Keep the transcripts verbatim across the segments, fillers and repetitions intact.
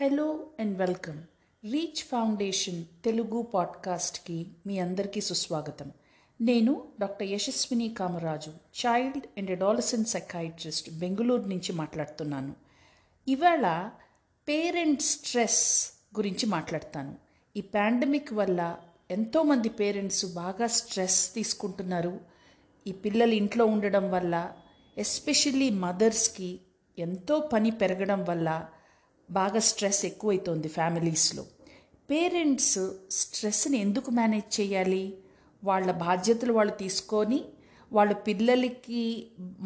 Hello and welcome. Reach foundation Telugu పాడ్కాస్ట్కి మీ అందరికీ సుస్వాగతం. నేను doctor Yashaswini Kamaraju, child and adolescent psychiatrist, Bengaluru నుంచి మాట్లాడుతున్నాను. ఇవాళ పేరెంట్ స్ట్రెస్ గురించి మాట్లాడతాను. ఈ పాండమిక్ వల్ల ఎంతోమంది పేరెంట్స్ బాగా స్ట్రెస్ తీసుకుంటున్నారు. ఈ పిల్లలు ఇంట్లో ఉండడం వల్ల, ఎస్పెషల్లీ మదర్స్కి ఎంతో పని పెరగడం వల్ల బాగా స్ట్రెస్ ఎక్కువైతోంది ఫ్యామిలీస్లో. పేరెంట్స్ స్ట్రెస్ని ఎందుకు మేనేజ్ చేయాలి? వాళ్ళ బాధ్యతలు వాళ్ళు తీసుకొని వాళ్ళ పిల్లలకి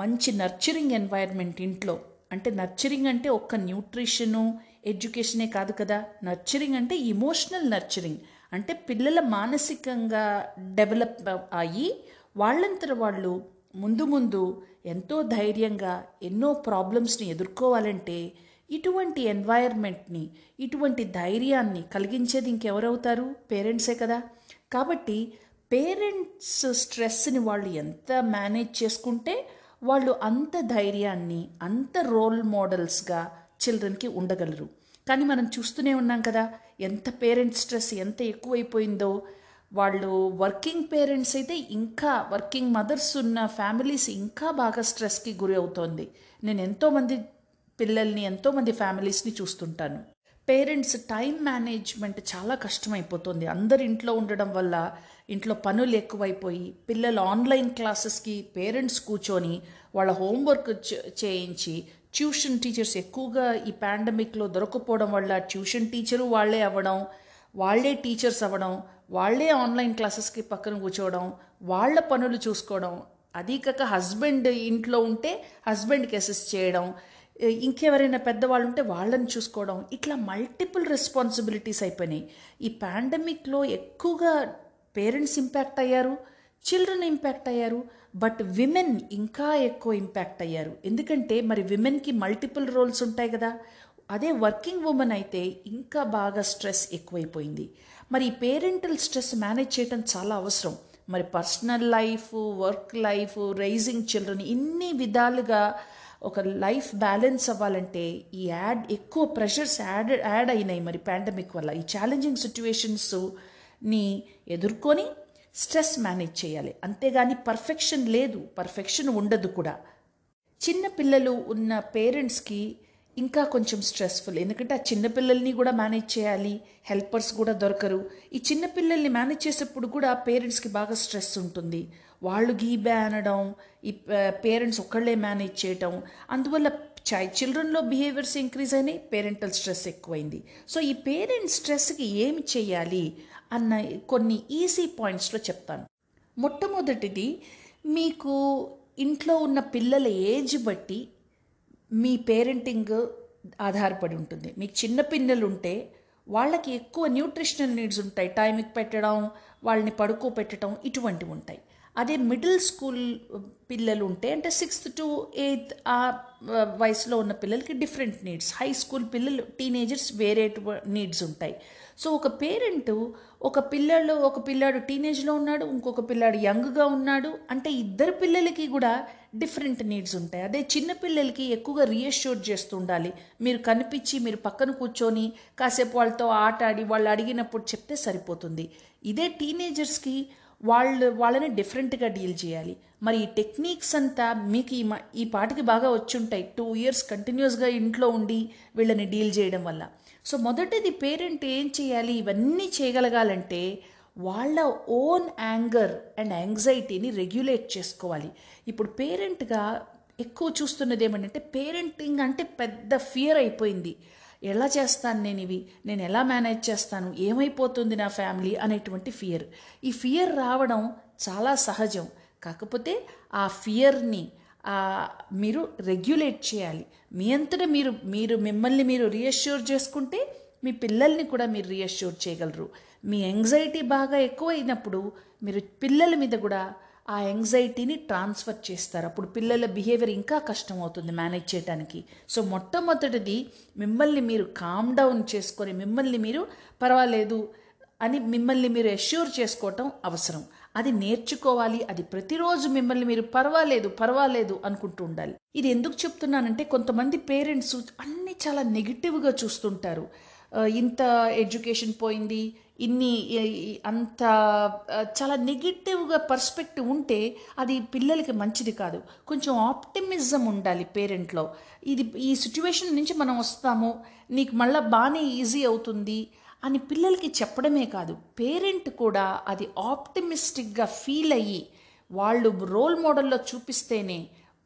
మంచి నర్చరింగ్ ఎన్వైర్న్మెంట్ ఇంట్లో, అంటే నర్చరింగ్ అంటే ఒక్క న్యూట్రిషను ఎడ్యుకేషనే కాదు కదా, నర్చరింగ్ అంటే ఇమోషనల్ నర్చరింగ్, అంటే పిల్లల మానసికంగా డెవలప్ అయ్యి వాళ్ళంతా వాళ్ళు ముందు ముందు ఎంతో ధైర్యంగా ఎన్నో ప్రాబ్లమ్స్ని ఎదుర్కోవాలంటే ఇటువంటి ఎన్వైర్న్మెంట్ని, ఇటువంటి ధైర్యాన్ని కలిగించేది ఇంకెవరవుతారు? పేరెంట్సే కదా. కాబట్టి పేరెంట్స్ స్ట్రెస్ని వాళ్ళు ఎంత మేనేజ్ చేసుకుంటే వాళ్ళు అంత ధైర్యాన్ని, అంత రోల్ మోడల్స్గా చిల్డ్రన్కి ఉండగలరు. కానీ మనం చూస్తూనే ఉన్నాం కదా, ఎంత పేరెంట్స్ స్ట్రెస్ ఎంత ఎక్కువైపోయిందో. వాళ్ళు వర్కింగ్ పేరెంట్స్ అయితే ఇంకా, వర్కింగ్ మదర్స్ ఉన్న ఫ్యామిలీస్ ఇంకా బాగా స్ట్రెస్కి గురి అవుతోంది. నేను ఎంతోమంది పిల్లల్ని, ఎంతోమంది ఫ్యామిలీస్ని చూస్తుంటాను. పేరెంట్స్ టైం మేనేజ్మెంట్ చాలా కష్టమైపోతుంది. అందరు ఇంట్లో ఉండడం వల్ల ఇంట్లో పనులు ఎక్కువైపోయి, పిల్లలు ఆన్లైన్ క్లాసెస్కి పేరెంట్స్ కూర్చొని వాళ్ళ హోంవర్క్ చేయించి, ట్యూషన్ టీచర్స్ ఎక్కువగా ఈ పాండమిక్లో దొరకపోవడం వల్ల ట్యూషన్ టీచరు వాళ్ళే అవ్వడం, వాళ్ళే టీచర్స్ అవ్వడం, వాళ్ళే ఆన్లైన్ క్లాసెస్కి పక్కన కూర్చోవడం, వాళ్ళ పనులు చూసుకోవడం, అదీ కాక హస్బెండ్ ఇంట్లో ఉంటే హస్బెండ్కి అసిస్ట్ చేయడం, ఇంకెవరైనా పెద్దవాళ్ళు ఉంటే వాళ్ళని చూసుకోవడం, ఇట్లా మల్టిపుల్ రెస్పాన్సిబిలిటీస్ అయిపోయినాయి. ఈ పాండమిక్లో ఎక్కువగా పేరెంట్స్ ఇంపాక్ట్ అయ్యారు, చిల్డ్రన్ ఇంపాక్ట్ అయ్యారు, బట్ విమెన్ ఇంకా ఎక్కువ ఇంపాక్ట్ అయ్యారు. ఎందుకంటే మరి విమెన్కి మల్టిపుల్ రోల్స్ ఉంటాయి కదా. అదే వర్కింగ్ ఉమెన్ అయితే ఇంకా బాగా స్ట్రెస్ ఎక్కువైపోయింది. మరి ఈ పేరెంటల్ స్ట్రెస్ మేనేజ్ చేయడం చాలా అవసరం. మరి personal life, work life, raising children, ఇన్ని విధాలుగా ఒక లైఫ్ బ్యాలెన్స్ అవ్వాలంటే ఈ యాడ్ ఎక్కువ ప్రెషర్స్ యాడ్ యాడ్ అయినాయి మరి పాండమిక్ వల్ల. ఈ ఛాలెంజింగ్ సిచ్యువేషన్స్ని ఎదుర్కొని స్ట్రెస్ మేనేజ్ చేయాలి. అంతేగాని పర్ఫెక్షన్ లేదు, పర్ఫెక్షన్ ఉండదు కూడా. చిన్న పిల్లలు ఉన్న పేరెంట్స్కి ఇంకా కొంచెం స్ట్రెస్ఫుల్, ఎందుకంటే ఆ చిన్నపిల్లల్ని కూడా మేనేజ్ చేయాలి, హెల్పర్స్ కూడా దొరకరు. ఈ చిన్నపిల్లల్ని మేనేజ్ చేసేప్పుడు కూడా పేరెంట్స్కి బాగా స్ట్రెస్ ఉంటుంది. వాళ్ళు గీబే అనడం, ఈ పేరెంట్స్ ఒక్కళ్ళే మేనేజ్ చేయటం, అందువల్ల చై చిల్డ్రన్లో బిహేవియర్స్ ఇంక్రీజ్ అయినాయి, పేరెంటల్ స్ట్రెస్ ఎక్కువైంది. సో ఈ పేరెంట్ స్ట్రెస్కి ఏమి చేయాలి అన్న కొన్ని ఈజీ పాయింట్స్లో చెప్తాను. మొట్టమొదటిది, మీకు ఇంట్లో ఉన్న పిల్లల ఏజ్ బట్టి మీ పేరెంటింగ్ ఆధారపడి ఉంటుంది. మీకు చిన్న పిల్లలు ఉంటే వాళ్ళకి ఎక్కువ న్యూట్రిషనల్ నీడ్స్ ఉంటాయి, టైంకి పెట్టడం, వాళ్ళని పడుకోబెట్టడం, ఇటువంటివి ఉంటాయి. అదే మిడిల్ స్కూల్ పిల్లలు ఉంటే, అంటే సిక్స్త్ టు ఎయిత్ ఆ వయసులో ఉన్న పిల్లలకి డిఫరెంట్ నీడ్స్, హై స్కూల్ పిల్లలు, టీనేజర్స్ వేరే నీడ్స్ ఉంటాయి. సో ఒక పేరెంటు ఒక పిల్లలు ఒక పిల్లాడు టీనేజ్లో ఉన్నాడు, ఇంకొక పిల్లాడు యంగ్గా ఉన్నాడు అంటే ఇద్దరు పిల్లలకి కూడా డిఫరెంట్ నీడ్స్ ఉంటాయి. అదే చిన్నపిల్లలకి ఎక్కువగా రీఅష్యూర్ చేస్తూ ఉండాలి. మీరు కనిపించి, మీరు పక్కన కూర్చొని కాసేపు వాళ్ళతో ఆట ఆడి, వాళ్ళు అడిగినప్పుడు చెప్తే సరిపోతుంది. ఇదే టీనేజర్స్కి వాళ్ళు వాళ్ళని డిఫరెంట్గా డీల్ చేయాలి. మరి ఈ టెక్నిక్స్ అంతా మీకు ఈ ఈ పాటకి బాగా వచ్చుంటాయి, టూ ఇయర్స్ కంటిన్యూస్గా ఇంట్లో ఉండి వీళ్ళని డీల్ చేయడం వల్ల. సో మొదటిది, పేరెంట్ ఏం చేయాలి? ఇవన్నీ చేయగలగాలంటే వాళ్ళ ఓన్ యాంగర్ అండ్ యాంగ్జైటీని రెగ్యులేట్ చేసుకోవాలి. ఇప్పుడు పేరెంట్గా ఎక్కువ చూస్తున్నది ఏమంటే, పేరెంటింగ్ అంటే పెద్ద ఫియర్ అయిపోయింది. ఎలా చేస్తాను నేను ఇవి, నేను ఎలా మేనేజ్ చేస్తాను, ఏమైపోతుంది నా ఫ్యామిలీ అనేటువంటి ఫియర్. ఈ ఫియర్ రావడం చాలా సహజం. కాకపోతే ఆ ఫియర్ని మీరు రెగ్యులేట్ చేయాలి. మీ అంతటా మీరు మీరు మిమ్మల్ని మీరు రీఅష్యూర్ చేసుకుంటే మీ పిల్లల్ని కూడా మీరు రీఅష్యూర్ చేయగలరు. మీ యాంగ్జైటీ బాగా ఎక్కువైనప్పుడు మీరు పిల్లల మీద కూడా ఆ యాంగ్జైటీని ట్రాన్స్ఫర్ చేస్తారు. అప్పుడు పిల్లల బిహేవియర్ ఇంకా కష్టం అవుతుంది మేనేజ్ చేయడానికి. సో మొట్టమొదటిది, మిమ్మల్ని మీరు కామ్ డౌన్ చేసుకొని, మిమ్మల్ని మీరు పర్వాలేదు అని మిమ్మల్ని మీరు అష్యూర్ చేసుకోవటం అవసరం. అది నేర్చుకోవాలి. అది ప్రతిరోజు మిమ్మల్ని మీరు పర్వాలేదు పర్వాలేదు అనుకుంటూ ఉండాలి. ఇది ఎందుకు చెప్తున్నానంటే కొంతమంది పేరెంట్స్ అన్నీ చాలా నెగిటివ్గా చూస్తుంటారు. ఇంత ఎడ్యుకేషన్ పోయింది, ఇన్ని అంత చాలా నెగిటివ్గా పర్స్పెక్టివ్ ఉంటే అది పిల్లలకి మంచిది కాదు. కొంచెం ఆప్టిమిజం ఉండాలి పేరెంట్లో. ఇది ఈ సిచ్యువేషన్ నుంచి మనం వస్తాము, నీకు మళ్ళీ బాగానే ఈజీ అవుతుంది అని పిల్లలకి చెప్పడమే కాదు, పేరెంట్ కూడా అది ఆప్టిమిస్టిక్గా ఫీల్ అయ్యి వాళ్ళు రోల్ మోడల్లో చూపిస్తేనే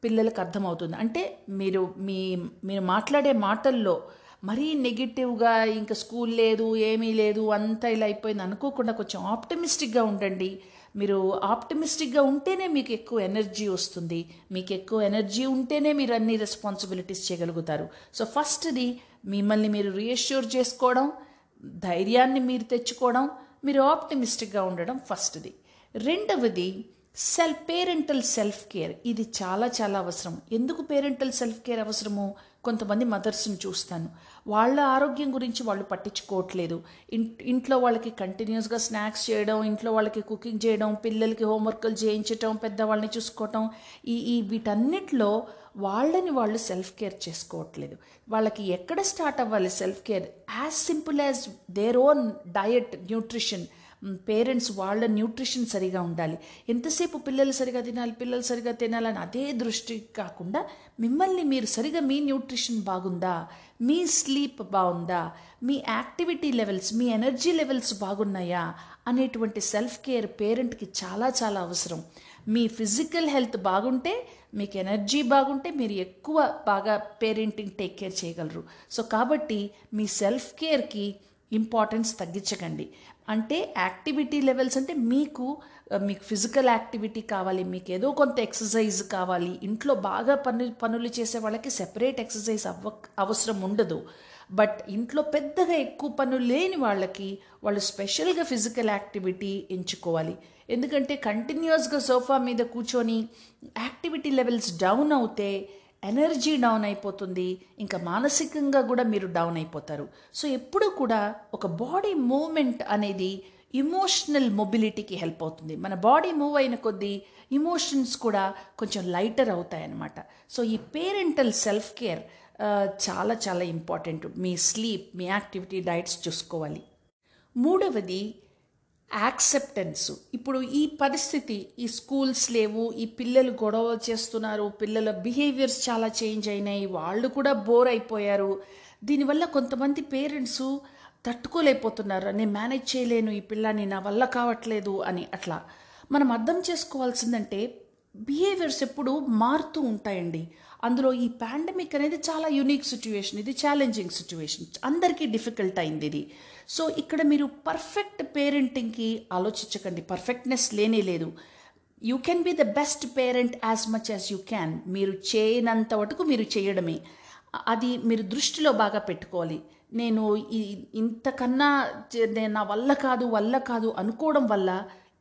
పిల్లలకు అర్థమవుతుంది. అంటే మీరు మీ మీరు మాట్లాడే మాటల్లో మరీ నెగిటివ్గా ఇంకా స్కూల్ లేదు ఏమీ లేదు అంతా ఇలా అయిపోయింది అనుకోకుండా కొంచెం ఆప్టిమిస్టిక్గా ఉండండి. మీరు ఆప్టిమిస్టిక్గా ఉంటేనే మీకు ఎక్కువ ఎనర్జీ వస్తుంది. మీకు ఎక్కువ ఎనర్జీ ఉంటేనే మీరు అన్ని రెస్పాన్సిబిలిటీస్ చేయగలుగుతారు. సో ఫస్ట్ది మిమ్మల్ని మీరు రీఅష్యూర్ చేసుకోవడం, ధైర్యాన్ని మీరు తెచ్చుకోవడం, మీరు ఆప్టిమిస్టిక్గా ఉండడం ఫస్ట్ది. రెండవది సెల్ఫ్ పేరెంటల్ సెల్ఫ్ కేర్. ఇది చాలా చాలా అవసరం. ఎందుకు పేరెంటల్ సెల్ఫ్ కేర్ అవసరము? కొంతమంది మదర్స్ని చూస్తాను, వాళ్ళ ఆరోగ్యం గురించి వాళ్ళు పట్టించుకోవట్లేదు. ఇంట్లో వాళ్ళకి కంటిన్యూస్గా స్నాక్స్ చేయడం, ఇంట్లో వాళ్ళకి కుకింగ్ చేయడం, పిల్లలకి హోంవర్క్లు చేయించడం, పెద్దవాళ్ళని చూసుకోవటం, ఈ ఈ వీటన్నిటిలో వాళ్ళని వాళ్ళు సెల్ఫ్ కేర్ చేసుకోవట్లేదు. వాళ్ళకి ఎక్కడ స్టార్ట్ అవ్వాలి self care? As simple as their own diet, nutrition. Parents వాళ్ళ న్యూట్రిషన్ సరిగా ఉండాలి. ఎంతసేపు పిల్లలు సరిగా తినాలి పిల్లలు సరిగా తినాలని అదే దృష్టి కాకుండా మిమ్మల్ని మీరు సరిగా, మీ న్యూట్రిషన్ బాగుందా, మీ స్లీప్ బాగుందా, మీ యాక్టివిటీ లెవెల్స్, మీ ఎనర్జీ లెవెల్స్ బాగున్నాయా అనేటువంటి సెల్ఫ్ కేర్ పేరెంట్కి చాలా చాలా అవసరం. మీ ఫిజికల్ హెల్త్ బాగుంటే, మీకు ఎనర్జీ బాగుంటే మీరు ఎక్కువ బాగా పేరెంటింగ్ టేక్ కేర్ చేయగలరు. సో కాబట్టి మీ సెల్ఫ్ కేర్కి ఇంపార్టెన్స్ తగ్గించకండి. అంటే యాక్టివిటీ లెవెల్స్ అంటే మీకు మీకు ఫిజికల్ యాక్టివిటీ కావాలి, మీకు ఏదో కొంత ఎక్సర్సైజ్ కావాలి. ఇంట్లో బాగా పని పనులు చేసే వాళ్ళకి సెపరేట్ ఎక్సర్సైజ్ అవ్వ అవసరం ఉండదు. బట్ ఇంట్లో పెద్దగా ఎక్కువ పనులు లేని వాళ్ళకి వాళ్ళు స్పెషల్గా ఫిజికల్ యాక్టివిటీ ఎంచుకోవాలి. ఎందుకంటే కంటిన్యూస్గా సోఫా మీద కూర్చొని యాక్టివిటీ లెవెల్స్ డౌన్ అవుతే ఎనర్జీ డౌన్ అయిపోతుంది, ఇంకా మానసికంగా కూడా మీరు డౌన్ అయిపోతారు. సో ఎప్పుడూ కూడా ఒక బాడీ మూమెంట్ అనేది ఎమోషనల్ మొబిలిటీకి హెల్ప్ అవుతుంది. మన బాడీ మూవ్ అయిన కొద్దీ ఎమోషన్స్ కూడా కొంచెం లైటర్ అవుతాయన్నమాట. సో ఈ పేరెంటల్ సెల్ఫ్ కేర్ చాలా చాలా ఇంపార్టెంట్. మీ స్లీప్, మీ యాక్టివిటీ, డైట్స్ చూసుకోవాలి. మూడవది యాక్సెప్టెన్సు. ఇప్పుడు ఈ పరిస్థితి, ఈ స్కూల్స్ లేవు, ఈ పిల్లలు గొడవ చేస్తున్నారు, పిల్లల బిహేవియర్స్ చాలా చేంజ్ అయినాయి, వాళ్ళు కూడా బోర్ అయిపోయారు. దీనివల్ల కొంతమంది పేరెంట్స్ తట్టుకోలేకపోతున్నారు, నేను మేనేజ్ చేయలేను ఈ పిల్లని, నా వల్ల కావట్లేదు అని. అట్లా మనం అర్థం చేసుకోవాల్సిందంటే బిహేవియర్స్ ఎప్పుడు మారుతూ ఉంటాయండి. అందులో ఈ పాండమిక్ అనేది చాలా యూనిక్ సిచ్యువేషన్, ఇది ఛాలెంజింగ్ సిచ్యువేషన్, అందరికీ డిఫికల్ట్ అయింది ఇది. సో ఇక్కడ మీరు పర్ఫెక్ట్ పేరెంటింగ్కి ఆలోచించకండి. పర్ఫెక్ట్నెస్ లేనే లేదు. You can be the best parent as much as you can. మీరు చేయనంత వరకు మీరు చేయడమే. అది మీరు దృష్టిలో బాగా పెట్టుకోవాలి. నేను ఇంతకన్నా నేను నా వల్ల కాదు వల్ల కాదు అనుకోవడం వల్ల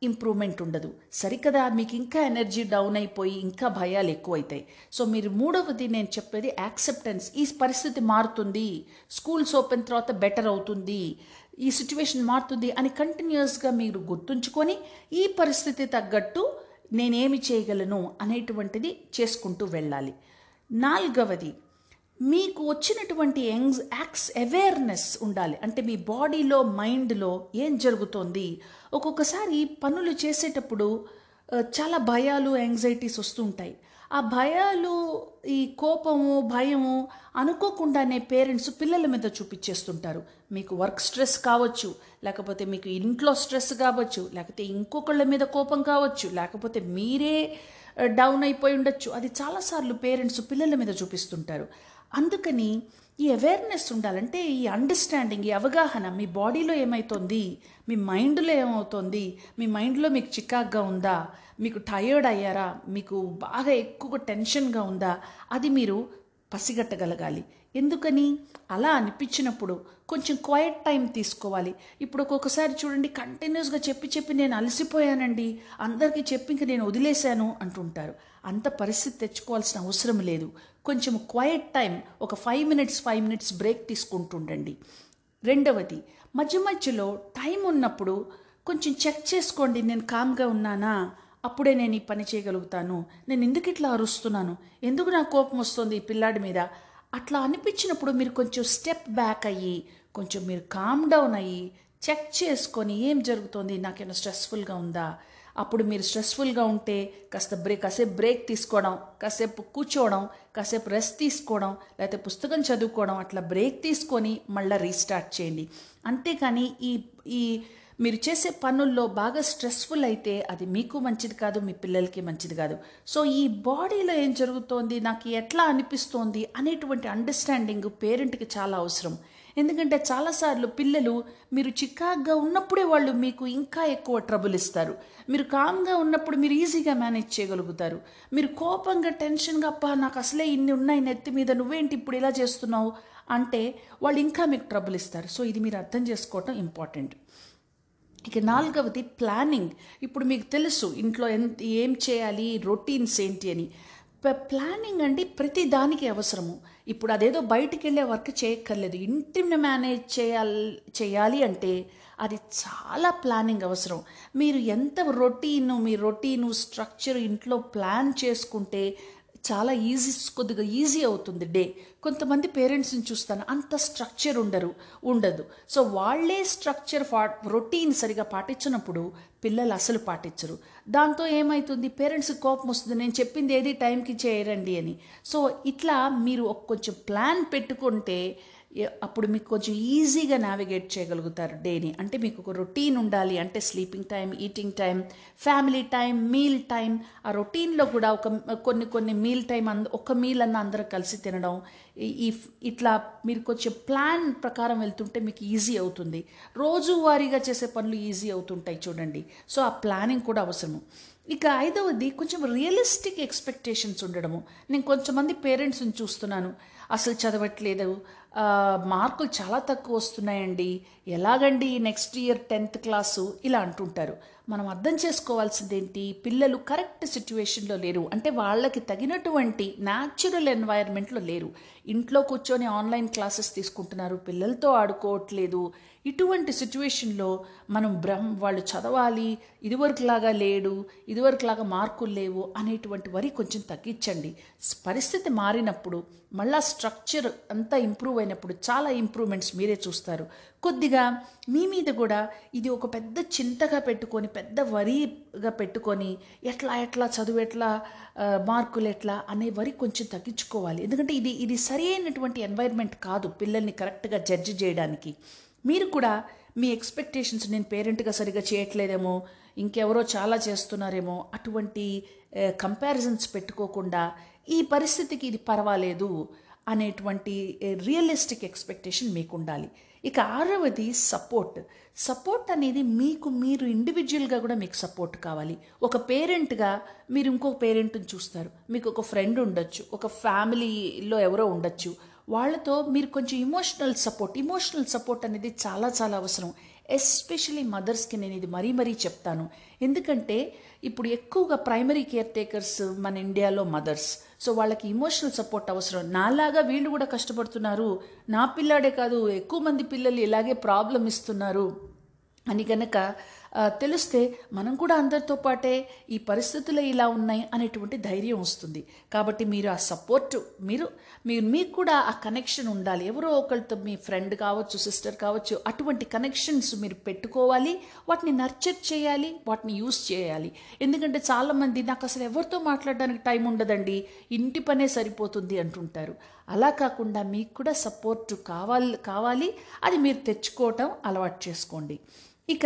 ఇంప్రూవ్మెంట్ ఉండదు సరికదా, మీకు ఇంకా ఎనర్జీ డౌన్ అయిపోయి ఇంకా భయాలు ఎక్కువైతాయి. సో మీరు మూడవది నేను చెప్పేది యాక్సెప్టెన్స్. ఈ పరిస్థితి మారుతుంది, స్కూల్స్ ఓపెన్ తర్వాత బెటర్ అవుతుంది, ఈ సిచ్యువేషన్ మారుతుంది అని కంటిన్యూస్గా మీరు గుర్తుంచుకొని ఈ పరిస్థితి తగ్గట్టు నేనేమి చేయగలను అనేటువంటిది చేసుకుంటూ వెళ్ళాలి. నాలుగవది మీకు వచ్చినటువంటి యంగ్స్ యాక్స్ అవేర్నెస్ ఉండాలి. అంటే మీ బాడీలో, మైండ్లో ఏం జరుగుతోంది. ఒక్కొక్కసారి పనులు చేసేటప్పుడు చాలా భయాలు, యాంగ్జైటీస్ వస్తుంటాయి. ఆ భయాలు, ఈ కోపము, భయము అనుకోకుండానే పేరెంట్స్ పిల్లల మీద చూపించేస్తుంటారు. మీకు వర్క్ స్ట్రెస్ కావచ్చు, లేకపోతే మీకు ఇంట్లో స్ట్రెస్ కావచ్చు, లేకపోతే ఇంకొకళ్ళ మీద కోపం కావచ్చు, లేకపోతే మీరే డౌన్ అయిపోయి ఉండొచ్చు. అది చాలాసార్లు పేరెంట్స్ పిల్లల మీద చూపిస్తుంటారు. అందుకని ఈ అవేర్నెస్ ఉండాలంటే ఈ అండర్స్టాండింగ్, ఈ అవగాహన, మీ బాడీలో ఏమవుతోంది, మీ మైండ్లో ఏమవుతోంది, మీ మైండ్లో మీకు చికాగ్గా ఉందా, మీకు టయర్డ్ అయ్యారా, మీకు బాగా ఎక్కువ టెన్షన్గా ఉందా, అది మీరు పసిగట్టగలగాలి. ఎందుకని అలా అనిపించినప్పుడు కొంచెం క్వైట్ టైం తీసుకోవాలి. ఇప్పుడు ఒక్కొక్కసారి చూడండి, కంటిన్యూస్గా చెప్పి చెప్పి నేను అలసిపోయానండి, అందరికీ చెప్పి ఇంక నేను వదిలేశాను అంటుంటారు. అంత పరిస్థితి తెచ్చుకోవాల్సిన అవసరం లేదు. కొంచెం క్వైట్ టైం, ఒక five minutes five minutes break తీసుకుంటుండండి. రెండవది, మధ్య మధ్యలో టైం ఉన్నప్పుడు కొంచెం చెక్ చేసుకోండి, నేను కామ్గా ఉన్నానా, అప్పుడే నేను ఈ పని చేయగలుగుతాను, నేను ఎందుకు ఇట్లా అరుస్తున్నాను, ఎందుకు నా కోపం వస్తుంది ఈ పిల్లాడి మీద, అట్లా అనిపించినప్పుడు మీరు కొంచెం స్టెప్ బ్యాక్ అయ్యి కొంచెం మీరు కామ్ డౌన్ అయ్యి చెక్ చేసుకొని ఏం జరుగుతుంది, నాకేమైనా స్ట్రెస్ఫుల్గా ఉందా, అప్పుడు మీరు స్ట్రెస్ఫుల్గా ఉంటే కాస్త బ్రేక్ కాసేపు బ్రేక్ తీసుకోవడం, కాసేపు కూర్చోవడం, కాసేపు రెస్ట్ తీసుకోవడం, లేకపోతే పుస్తకం చదువుకోవడం, అట్లా బ్రేక్ తీసుకొని మళ్ళీ రీస్టార్ట్ చేయండి. అంతేకాని ఈ ఈ మీరు చేసే పనుల్లో బాగా స్ట్రెస్ఫుల్ అయితే అది మీకు మంచిది కాదు, మీ పిల్లలకి మంచిది కాదు. సో ఈ బాడీలో ఏం జరుగుతోంది, నాకు ఎట్లా అనిపిస్తోంది అనేటువంటి అండర్స్టాండింగ్ పేరెంట్కి చాలా అవసరం. ఎందుకంటే చాలాసార్లు పిల్లలు మీరు చికాగ్గా ఉన్నప్పుడే వాళ్ళు మీకు ఇంకా ఎక్కువ ట్రబుల్ ఇస్తారు. మీరు కామ్గా ఉన్నప్పుడు మీరు ఈజీగా మేనేజ్ చేయగలుగుతారు. మీరు కోపంగా టెన్షన్గా అప్ప నాకు అసలే ఇన్ని ఉన్నాయి నెత్తి మీద, నువ్వేంటి ఇప్పుడు ఇలా చేస్తున్నావు అంటే వాళ్ళు ఇంకా మీకు ట్రబుల్ ఇస్తారు. సో ఇది మీరు అర్థం చేసుకోవటం ఇంపార్టెంట్. ఇక నాలుగవది ప్లానింగ్. ఇప్పుడు మీకు తెలుసు ఇంట్లో ఎంత ఏం చేయాలి, రొటీన్స్ ఏంటి అని. ప్లానింగ్ అంటే ప్రతి దానికి అవసరము. ఇప్పుడు అదేదో బయటికి వెళ్ళే వర్క్ చేయక్కర్లేదు, ఇంటిని మేనేజ్ చేయాలి చేయాలి అంటే అది చాలా ప్లానింగ్ అవసరం. మీరు ఎంత రొటీను మీ రొటీను స్ట్రక్చర్ ఇంట్లో ప్లాన్ చేసుకుంటే చాలా ఈజీ, కొద్దిగా ఈజీ అవుతుంది డే. కొంతమంది పేరెంట్స్ని చూస్తాను అంత స్ట్రక్చర్ ఉండరు ఉండదు సో వాళ్ళే స్ట్రక్చర్ ఫా రొటీన్ సరిగా పాటించినప్పుడు పిల్లలు అసలు పాటించరు. దాంతో ఏమవుతుంది, పేరెంట్స్కి కోపం వస్తుంది, నేను చెప్పింది ఏది టైంకి చేయరండి అని. సో ఇట్లా మీరు ఒక కొంచెం ప్లాన్ పెట్టుకుంటే అప్పుడు మీకు కొంచెం ఈజీగా నావిగేట్ చేయగలుగుతారు డేని. అంటే మీకు ఒక రొటీన్ ఉండాలి. అంటే sleeping time, eating time, family time, meal time. ఆ రొటీన్లో కూడా ఒక కొన్ని కొన్ని మీల్ టైం అంద ఒక మీల్ అన్న అందరూ కలిసి తినడం, ఈ ఇట్లా మీరు కొంచెం ప్లాన్ ప్రకారం వెళ్తుంటే మీకు ఈజీ అవుతుంది. రోజువారీగా చేసే పనులు ఈజీ అవుతుంటాయి చూడండి. సో ఆ ప్లానింగ్ కూడా అవసరము. ఇక ఐదవది, కొంచెం రియలిస్టిక్ ఎక్స్పెక్టేషన్స్ ఉండడము. నేను కొంచెంమంది పేరెంట్స్ని చూస్తున్నాను అసలు చదవట్లేదు, మార్కులు చాలా తక్కువ వస్తున్నాయండి, ఎలాగండి నెక్స్ట్ ఇయర్ టెన్త్ క్లాసు ఇలా అంటుంటారు. మనం అర్థం చేసుకోవాల్సిందేంటి, పిల్లలు కరెక్ట్ సిచ్యువేషన్లో లేరు. అంటే వాళ్ళకి తగినటువంటి న్యాచురల్ ఎన్వైర్న్మెంట్లో లేరు. ఇంట్లో కూర్చొని ఆన్లైన్ క్లాసెస్ తీసుకుంటున్నారు, పిల్లలతో ఆడుకోవట్లేదు. ఇటువంటి సిచ్యువేషన్లో మనం బ్రహ్మ వాళ్ళు చదవాలి, ఇదివరకులాగా లేడు, ఇదివరకులాగా మార్కులు లేవు అనేటువంటి వరి కొంచెం తగ్గించండి. పరిస్థితి మారినప్పుడు మళ్ళా స్ట్రక్చర్ అంతా ఇంప్రూవ్ అయినప్పుడు చాలా ఇంప్రూవ్మెంట్స్ మీరే చూస్తారు. కొద్దిగా మీ మీద కూడా ఇది ఒక పెద్ద చింతగా పెట్టుకొని, పెద్ద వరిగా పెట్టుకొని ఎట్లా ఎట్లా చదువు ఎట్లా మార్కులు ఎట్లా అనే వరి కొంచెం తగ్గించుకోవాలి. ఎందుకంటే ఇది ఇది సరి అయినటువంటి ఎన్వైర్న్మెంట్ కాదు పిల్లల్ని కరెక్ట్గా జడ్జ్ చేయడానికి. మీరు కూడా మీ ఎక్స్పెక్టేషన్స్, నేను పేరెంట్గా సరిగా చేయట్లేదేమో, ఇంకెవరో చాలా చేస్తున్నారేమో అటువంటి కంపారిజన్స్ పెట్టుకోకుండా ఈ పరిస్థితికి ఇది పర్వాలేదు అనేటువంటి రియలిస్టిక్ ఎక్స్పెక్టేషన్ మీకు ఉండాలి. ఇక ఆరవది సపోర్ట్. సపోర్ట్ అనేది మీకు మీరు ఇండివిజువల్గా కూడా మీకు సపోర్ట్ కావాలి. ఒక పేరెంట్గా మీరు ఇంకో పేరెంట్ని చూస్తారు, మీకు ఒక ఫ్రెండ్ ఉండొచ్చు, ఒక ఫ్యామిలీలో ఎవరో ఉండొచ్చు, వాళ్ళతో మీరు కొంచెం ఇమోషనల్ సపోర్ట్ ఇమోషనల్ సపోర్ట్ అనేది చాలా చాలా అవసరం. ఎస్పెషలీ మదర్స్కి నేను ఇది మరీ మరీ చెప్తాను. ఎందుకంటే ఇప్పుడు ఎక్కువగా ప్రైమరీ కేర్ టేకర్స్ మన ఇండియాలో మదర్స్. సో వాళ్ళకి ఇమోషనల్ సపోర్ట్ అవసరం. నాలాగా వీళ్ళు కూడా కష్టపడుతున్నారు, నా పిల్లాడే కాదు ఎక్కువ మంది పిల్లలు ఇలాగే ప్రాబ్లం ఇస్తున్నారు అని కనుక తెలిస్తే మనం కూడా అందరితో పాటే ఈ పరిస్థితులు ఇలా ఉన్నాయి అనేటువంటి ధైర్యం వస్తుంది. కాబట్టి మీరు ఆ సపోర్టు మీరు మీరు మీకు కూడా ఆ కనెక్షన్ ఉండాలి. ఎవరో ఒకరితో మీ ఫ్రెండ్ కావచ్చు, సిస్టర్ కావచ్చు, అటువంటి కనెక్షన్స్ మీరు పెట్టుకోవాలి, వాటిని నర్చర్ చేయాలి, వాటిని యూజ్ చేయాలి. ఎందుకంటే చాలామంది నాకు అసలు ఎవరితో మాట్లాడడానికి టైం ఉండదండి, ఇంటి పనే సరిపోతుంది అంటుంటారు. అలా కాకుండా మీకు కూడా సపోర్టు కావాలి కావాలి అది మీరు తెచ్చుకోవటం అలవాటు చేసుకోండి. ఇక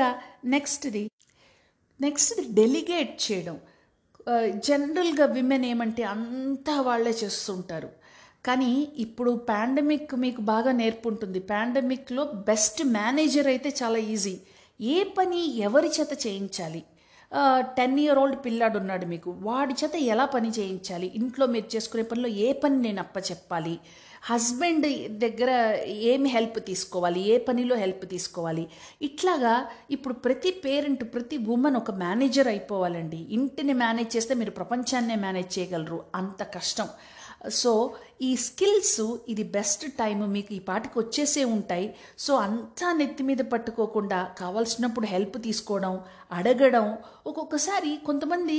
నెక్స్ట్ది నెక్స్ట్ది డెలిగేట్ చేయడం. జనరల్గా విమెన్ ఏమంటే అంతా వాళ్ళే చేస్తుంటారు, కానీ ఇప్పుడు పాండమిక్ మీకు బాగా నేర్పుంటుంది. పాండమిక్లో బెస్ట్ మేనేజర్ అయితే చాలా ఈజీ. ఏ పని ఎవరి చేత చేయించాలి, టెన్ ఇయర్ ఓల్డ్ పిల్లాడు ఉన్నాడు మీకు, వాడి చేత ఎలా పని చేయించాలి, ఇంట్లో మీరు చేసుకునే పనిలో ఏ పని నేను అప్పచెప్పాలి, హస్బెండ్ దగ్గర ఏమి హెల్ప్ తీసుకోవాలి, ఏ పనిలో హెల్ప్ తీసుకోవాలి, ఇట్లాగా ఇప్పుడు ప్రతి పేరెంట్ ప్రతి ఉమెన్ ఒక మేనేజర్ అయిపోవాలండి. ఇంటిని మేనేజ్ చేస్తే మీరు ప్రపంచాన్నే మేనేజ్ చేయగలరు, అంత కష్టం. సో ఈ స్కిల్స్ ఇది బెస్ట్ టైం, మీకు ఈ పాటికి వచ్చేసే ఉంటాయి. సో అంతా నెత్తి మీద పట్టుకోకుండా కావాల్సినప్పుడు హెల్ప్ తీసుకోవడం, అడగడం. ఒక్కొక్కసారి కొంతమంది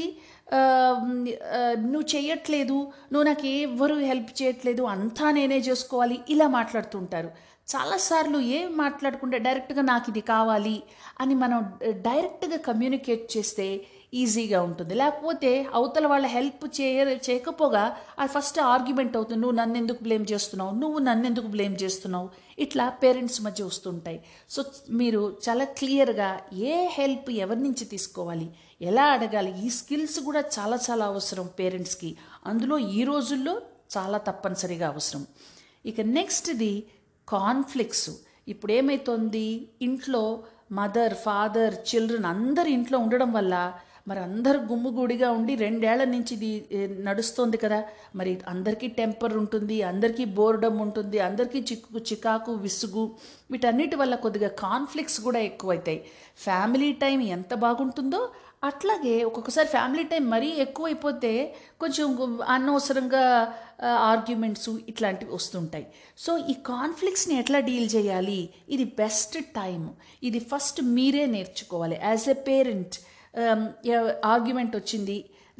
నువ్వు చేయట్లేదు, నువ్వు నాకు ఎవరు హెల్ప్ చేయట్లేదు, అంతా నేనే చేసుకోవాలి ఇలా మాట్లాడుతుంటారు. చాలాసార్లు ఏం మాట్లాడకుండా డైరెక్ట్గా నాకు ఇది కావాలి అని మనం డైరెక్ట్గా కమ్యూనికేట్ చేస్తే ఈజీగా ఉంటుంది. లేకపోతే అవతల వాళ్ళ హెల్ప్ చేయ చేయకపోగా అది ఫస్ట్ ఆర్గ్యుమెంట్ అవుతుంది. నువ్వు నన్ను ఎందుకు బ్లేమ్ చేస్తున్నావు, నువ్వు నన్ను ఎందుకు బ్లేమ్ చేస్తున్నావు, ఇట్లా పేరెంట్స్ మధ్య వస్తుంటాయి. సో మీరు చాలా క్లియర్గా ఏ హెల్ప్ ఎవరి నుంచి తీసుకోవాలి, ఎలా అడగాలి, ఈ స్కిల్స్ కూడా చాలా చాలా అవసరం పేరెంట్స్కి. అందులో ఈ రోజుల్లో చాలా తప్పనిసరిగా అవసరం. ఇక నెక్స్ట్ది కాన్ఫ్లిక్ట్స్. ఇప్పుడు ఏమైతుంది, ఇంట్లో మదర్, ఫాదర్, చిల్డ్రన్ అందరు ఇంట్లో ఉండడం వల్ల మరి అందరు గుమ్ముగూడిగా ఉండి రెండేళ్ల నుంచి ఇది నడుస్తుంది కదా. మరి అందరికీ టెంపర్ ఉంటుంది, అందరికీ బోర్డం ఉంటుంది, అందరికీ చిక్కు చికాకు విసుగు, వీటన్నిటి వల్ల కొద్దిగా కాన్ఫ్లిక్ట్స్ కూడా ఎక్కువైతాయి. ఫ్యామిలీ టైం ఎంత బాగుంటుందో అట్లాగే ఒక్కొక్కసారి ఫ్యామిలీ టైం మరీ ఎక్కువైపోతే కొంచెం అనవసరంగా ఆర్గ్యుమెంట్స్ ఇట్లాంటివి వస్తుంటాయి. సో ఈ కాన్ఫ్లిక్ట్స్ని ఎట్లా డీల్ చేయాలి, ఇది బెస్ట్ టైం. ఇది ఫస్ట్ మీరే నేర్చుకోవాలి యాజ్ ఎ పేరెంట్. ఆర్గ్యుమెంట్ వచ్చింది,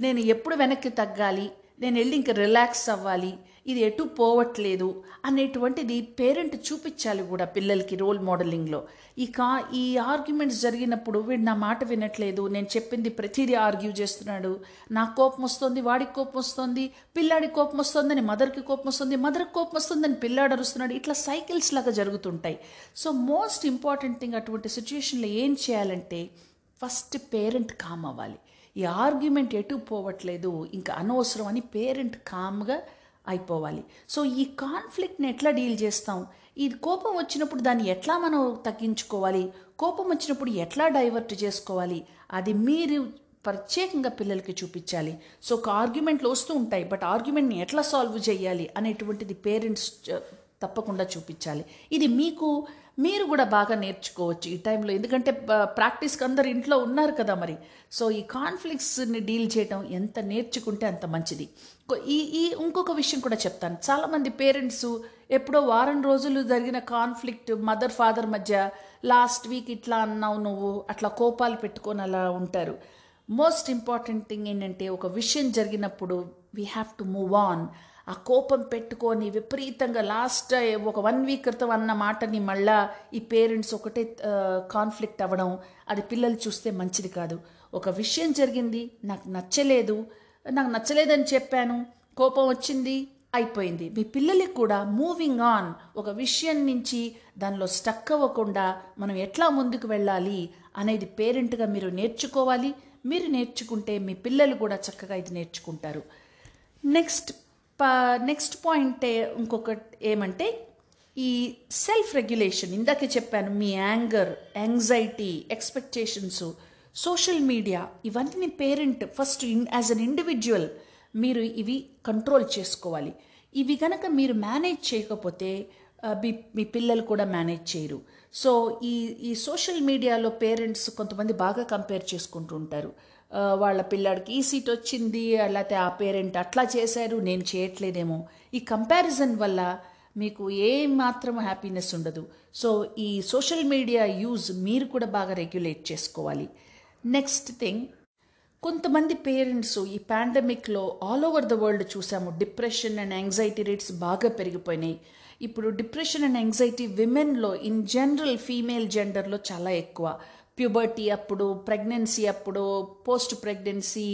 నేను ఎప్పుడు వెనక్కి తగ్గాలి, నేను వెళ్ళి ఇంకా రిలాక్స్ అవ్వాలి, ఇది ఎటు పోవట్లేదు అనేటువంటిది పేరెంట్ చూపించాలి కూడా పిల్లలకి రోల్ మోడలింగ్లో. ఈ కా ఈ ఆర్గ్యుమెంట్స్ జరిగినప్పుడు వీడు నా మాట వినట్లేదు, నేను చెప్పింది ప్రతిదీ ఆర్గ్యూ చేస్తున్నాడు, నా కోపం వస్తుంది, వాడికి కోపం వస్తుంది, పిల్లాడికి కోపం వస్తుందని మదర్కి కోపం వస్తుంది, మదర్కి కోపం వస్తుందని పిల్లాడు అరుస్తున్నాడు, ఇట్లా సైకిల్స్ లాగా జరుగుతుంటాయి. సో మోస్ట్ ఇంపార్టెంట్ థింగ్ అటువంటి సిచ్యువేషన్లో ఏం చేయాలంటే ఫస్ట్ పేరెంట్ కామ్ అవ్వాలి. ఈ ఆర్గ్యుమెంట్ ఎటు పోవట్లేదు, ఇంకా అనవసరం అని పేరెంట్ కామ్గా అయిపోవాలి. సో ఈ కాన్ఫ్లిక్ట్ని ఎట్లా డీల్ చేస్తాం, ఈ కోపం వచ్చినప్పుడు దాన్ని ఎట్లా మనం తగ్గించుకోవాలి, కోపం వచ్చినప్పుడు ఎట్లా డైవర్ట్ చేసుకోవాలి, అది మీరు ప్రత్యేకంగా పిల్లలకి చూపించాలి. సో ఒక ఆర్గ్యుమెంట్లు వస్తూ ఉంటాయి, బట్ ఆర్గ్యుమెంట్ని ఎట్లా సాల్వ్ చేయాలి అనేటువంటిది పేరెంట్స్ తప్పకుండా చూపించాలి. ఇది మీకు మీరు కూడా బాగా నేర్చుకోవచ్చు ఈ టైంలో, ఎందుకంటే ప్రాక్టీస్కి అందరు ఇంట్లో ఉన్నారు కదా మరి. సో ఈ కాన్ఫ్లిక్ట్స్ని డీల్ చేయడం ఎంత నేర్చుకుంటే అంత మంచిది. ఈ ఈ ఇంకొక విషయం కూడా చెప్తాను. చాలామంది పేరెంట్స్ ఎప్పుడో వారం రోజులు జరిగిన కాన్ఫ్లిక్ట్ మదర్ ఫాదర్ మధ్య లాస్ట్ వీక్ ఇట్లా అన్నావు నువ్వు, అట్లా కోపాలు పెట్టుకొని అలా ఉంటారు. మోస్ట్ ఇంపార్టెంట్ థింగ్ ఏంటంటే ఒక విషయం జరిగినప్పుడు we have to move on. ఆ కోపం పెట్టుకొని విపరీతంగా లాస్ట్ ఒక వన్ వీక్ క్రితం అన్న మాటని మళ్ళా ఈ పేరెంట్స్ ఒకటే కాన్ఫ్లిక్ట్ అవ్వడం, అది పిల్లలు చూస్తే మంచిది కాదు. ఒక విషయం జరిగింది, నాకు నచ్చలేదు, నాకు నచ్చలేదని చెప్పాను, కోపం వచ్చింది, అయిపోయింది. మీ పిల్లలకి కూడా మూవింగ్ ఆన్, ఒక విషయం నుంచి దానిలో స్టక్ అవ్వకుండా మనం ఎట్లా ముందుకు వెళ్ళాలి అనేది పేరెంట్గా మీరు నేర్చుకోవాలి. మీరు నేర్చుకుంటే మీ పిల్లలు కూడా చక్కగా ఇది నేర్చుకుంటారు. నెక్స్ట్ నెక్స్ట్ పాయింట్ ఇంకొకటి ఏమంటే ఈ సెల్ఫ్ రెగ్యులేషన్. ఇందాకే చెప్పాను, మీ anger, anxiety, expectations, social media, ఇవన్నీ parent first in as an individual మీరు ఇవి కంట్రోల్ చేసుకోవాలి. ఇవి కనుక మీరు మేనేజ్ చేయకపోతే మీ పిల్లలు కూడా మేనేజ్ చేయరు. సో ఈ ఈ సోషల్ మీడియాలో పేరెంట్స్ కొంతమంది బాగా కంపేర్ చేసుకుంటూ ఉంటారు. వాళ్ళ పిల్లాడికి ఈ సీట్ వచ్చింది, లేకపోతే ఆ పేరెంట్ అట్లా చేశారు, నేను చేయట్లేదేమో. ఈ కంపారిజన్ వల్ల మీకు ఏమాత్రం హ్యాపీనెస్ ఉండదు. సో ఈ సోషల్ మీడియా యూజ్ మీరు కూడా బాగా రెగ్యులేట్ చేసుకోవాలి. నెక్స్ట్ థింగ్, కొంతమంది పేరెంట్స్ ఈ పాండమిక్లో ఆల్ ఓవర్ ద వరల్డ్ చూసాము, డిప్రెషన్ అండ్ యాంగ్జైటీ రేట్స్ బాగా పెరిగిపోయినాయి. ఇప్పుడు డిప్రెషన్ అండ్ యాంగ్జైటీ విమెన్లో ఇన్ జనరల్ ఫీమేల్ జెండర్లో చాలా ఎక్కువ. ప్యూబర్టీ అప్పుడు, ప్రెగ్నెన్సీ అప్పుడు, పోస్ట్ ప్రెగ్నెన్సీ,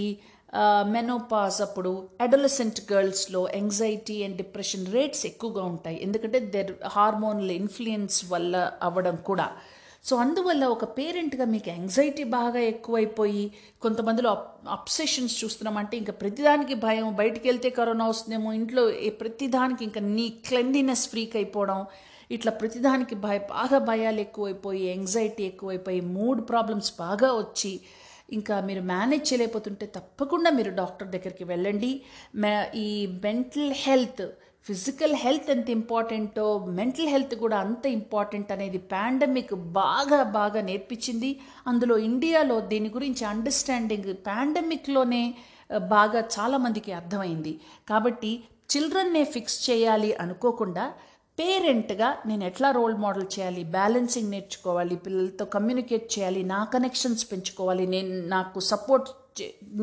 మెనోపాజ్ అప్పుడు, అడోలసెంట్ గర్ల్స్లో యాంగ్జైటీ అండ్ డిప్రెషన్ రేట్స్ ఎక్కువగా ఉంటాయి. ఎందుకంటే దర్ హార్మోన్ల ఇన్ఫ్లుయెన్స్ వల్ల అవ్వడం కూడా. సో అందువల్ల ఒక పేరెంట్గా మీకు యాంగ్జైటీ బాగా ఎక్కువైపోయి, కొంతమందిలో అప్సెషన్స్ చూస్తున్నామంటే ఇంకా ప్రతిదానికి భయం, బయటికి వెళ్తే కరోనా వస్తుందేమో, ఇంట్లో ప్రతిదానికి ఇంకా నీ క్లెన్లీనెస్ ఫ్రీక్ అయిపోవడం, ఇట్లా ప్రతిదానికి భయ బాగా భయాలు ఎక్కువైపోయి, యాంగ్జైటీ ఎక్కువైపోయి, మూడ్ ప్రాబ్లమ్స్ బాగా వచ్చి ఇంకా మీరు మేనేజ్ చేయలేకపోతుంటే తప్పకుండా మీరు డాక్టర్ దగ్గరికి వెళ్ళండి. ఈ మెంటల్ హెల్త్, ఫిజికల్ హెల్త్ ఎంత ఇంపార్టెంటో మెంటల్ హెల్త్ కూడా అంత ఇంపార్టెంట్ అనేది పాండమిక్ బాగా బాగా నేర్పించింది. అందులో ఇండియాలో దీని గురించి అండర్స్టాండింగ్ పాండమిక్లోనే బాగా చాలామందికి అర్థమైంది. కాబట్టి చిల్డ్రన్నే ఫిక్స్ చేయాలి అనుకోకుండా పేరెంట్గా నేను ఎట్లా రోల్ మోడల్ చేయాలి, బ్యాలెన్సింగ్ నేర్చుకోవాలి, పిల్లలతో కమ్యూనికేట్ చేయాలి, నా కనెక్షన్స్ పెంచుకోవాలి, నేను నాకు సపోర్ట్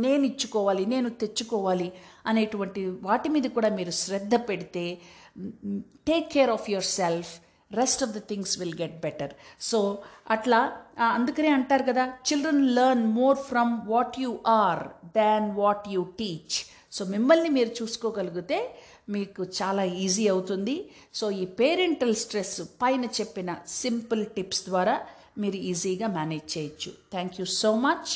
నేను ఇచ్చుకోవాలి, నేను తెచ్చుకోవాలి అనేటువంటి వాటి మీద కూడా మీరు శ్రద్ధ పెడితే take care of yourself, rest of the things will get better. So atla andukare antar kada, children learn more from what you are than what you teach. So mimmalni meer chuskogalugute meeku chaala easy avutundi. So ee parental stress paina cheppina simple tips dwara meer easy ga manage cheyochu. Thank you so much.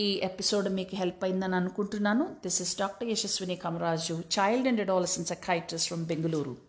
ఈ episode మీకు help అయిందని అనుకుంటున్నాను. This is doctor Yashaswini Kamaraju, child and adolescent psychiatrist from Bengaluru.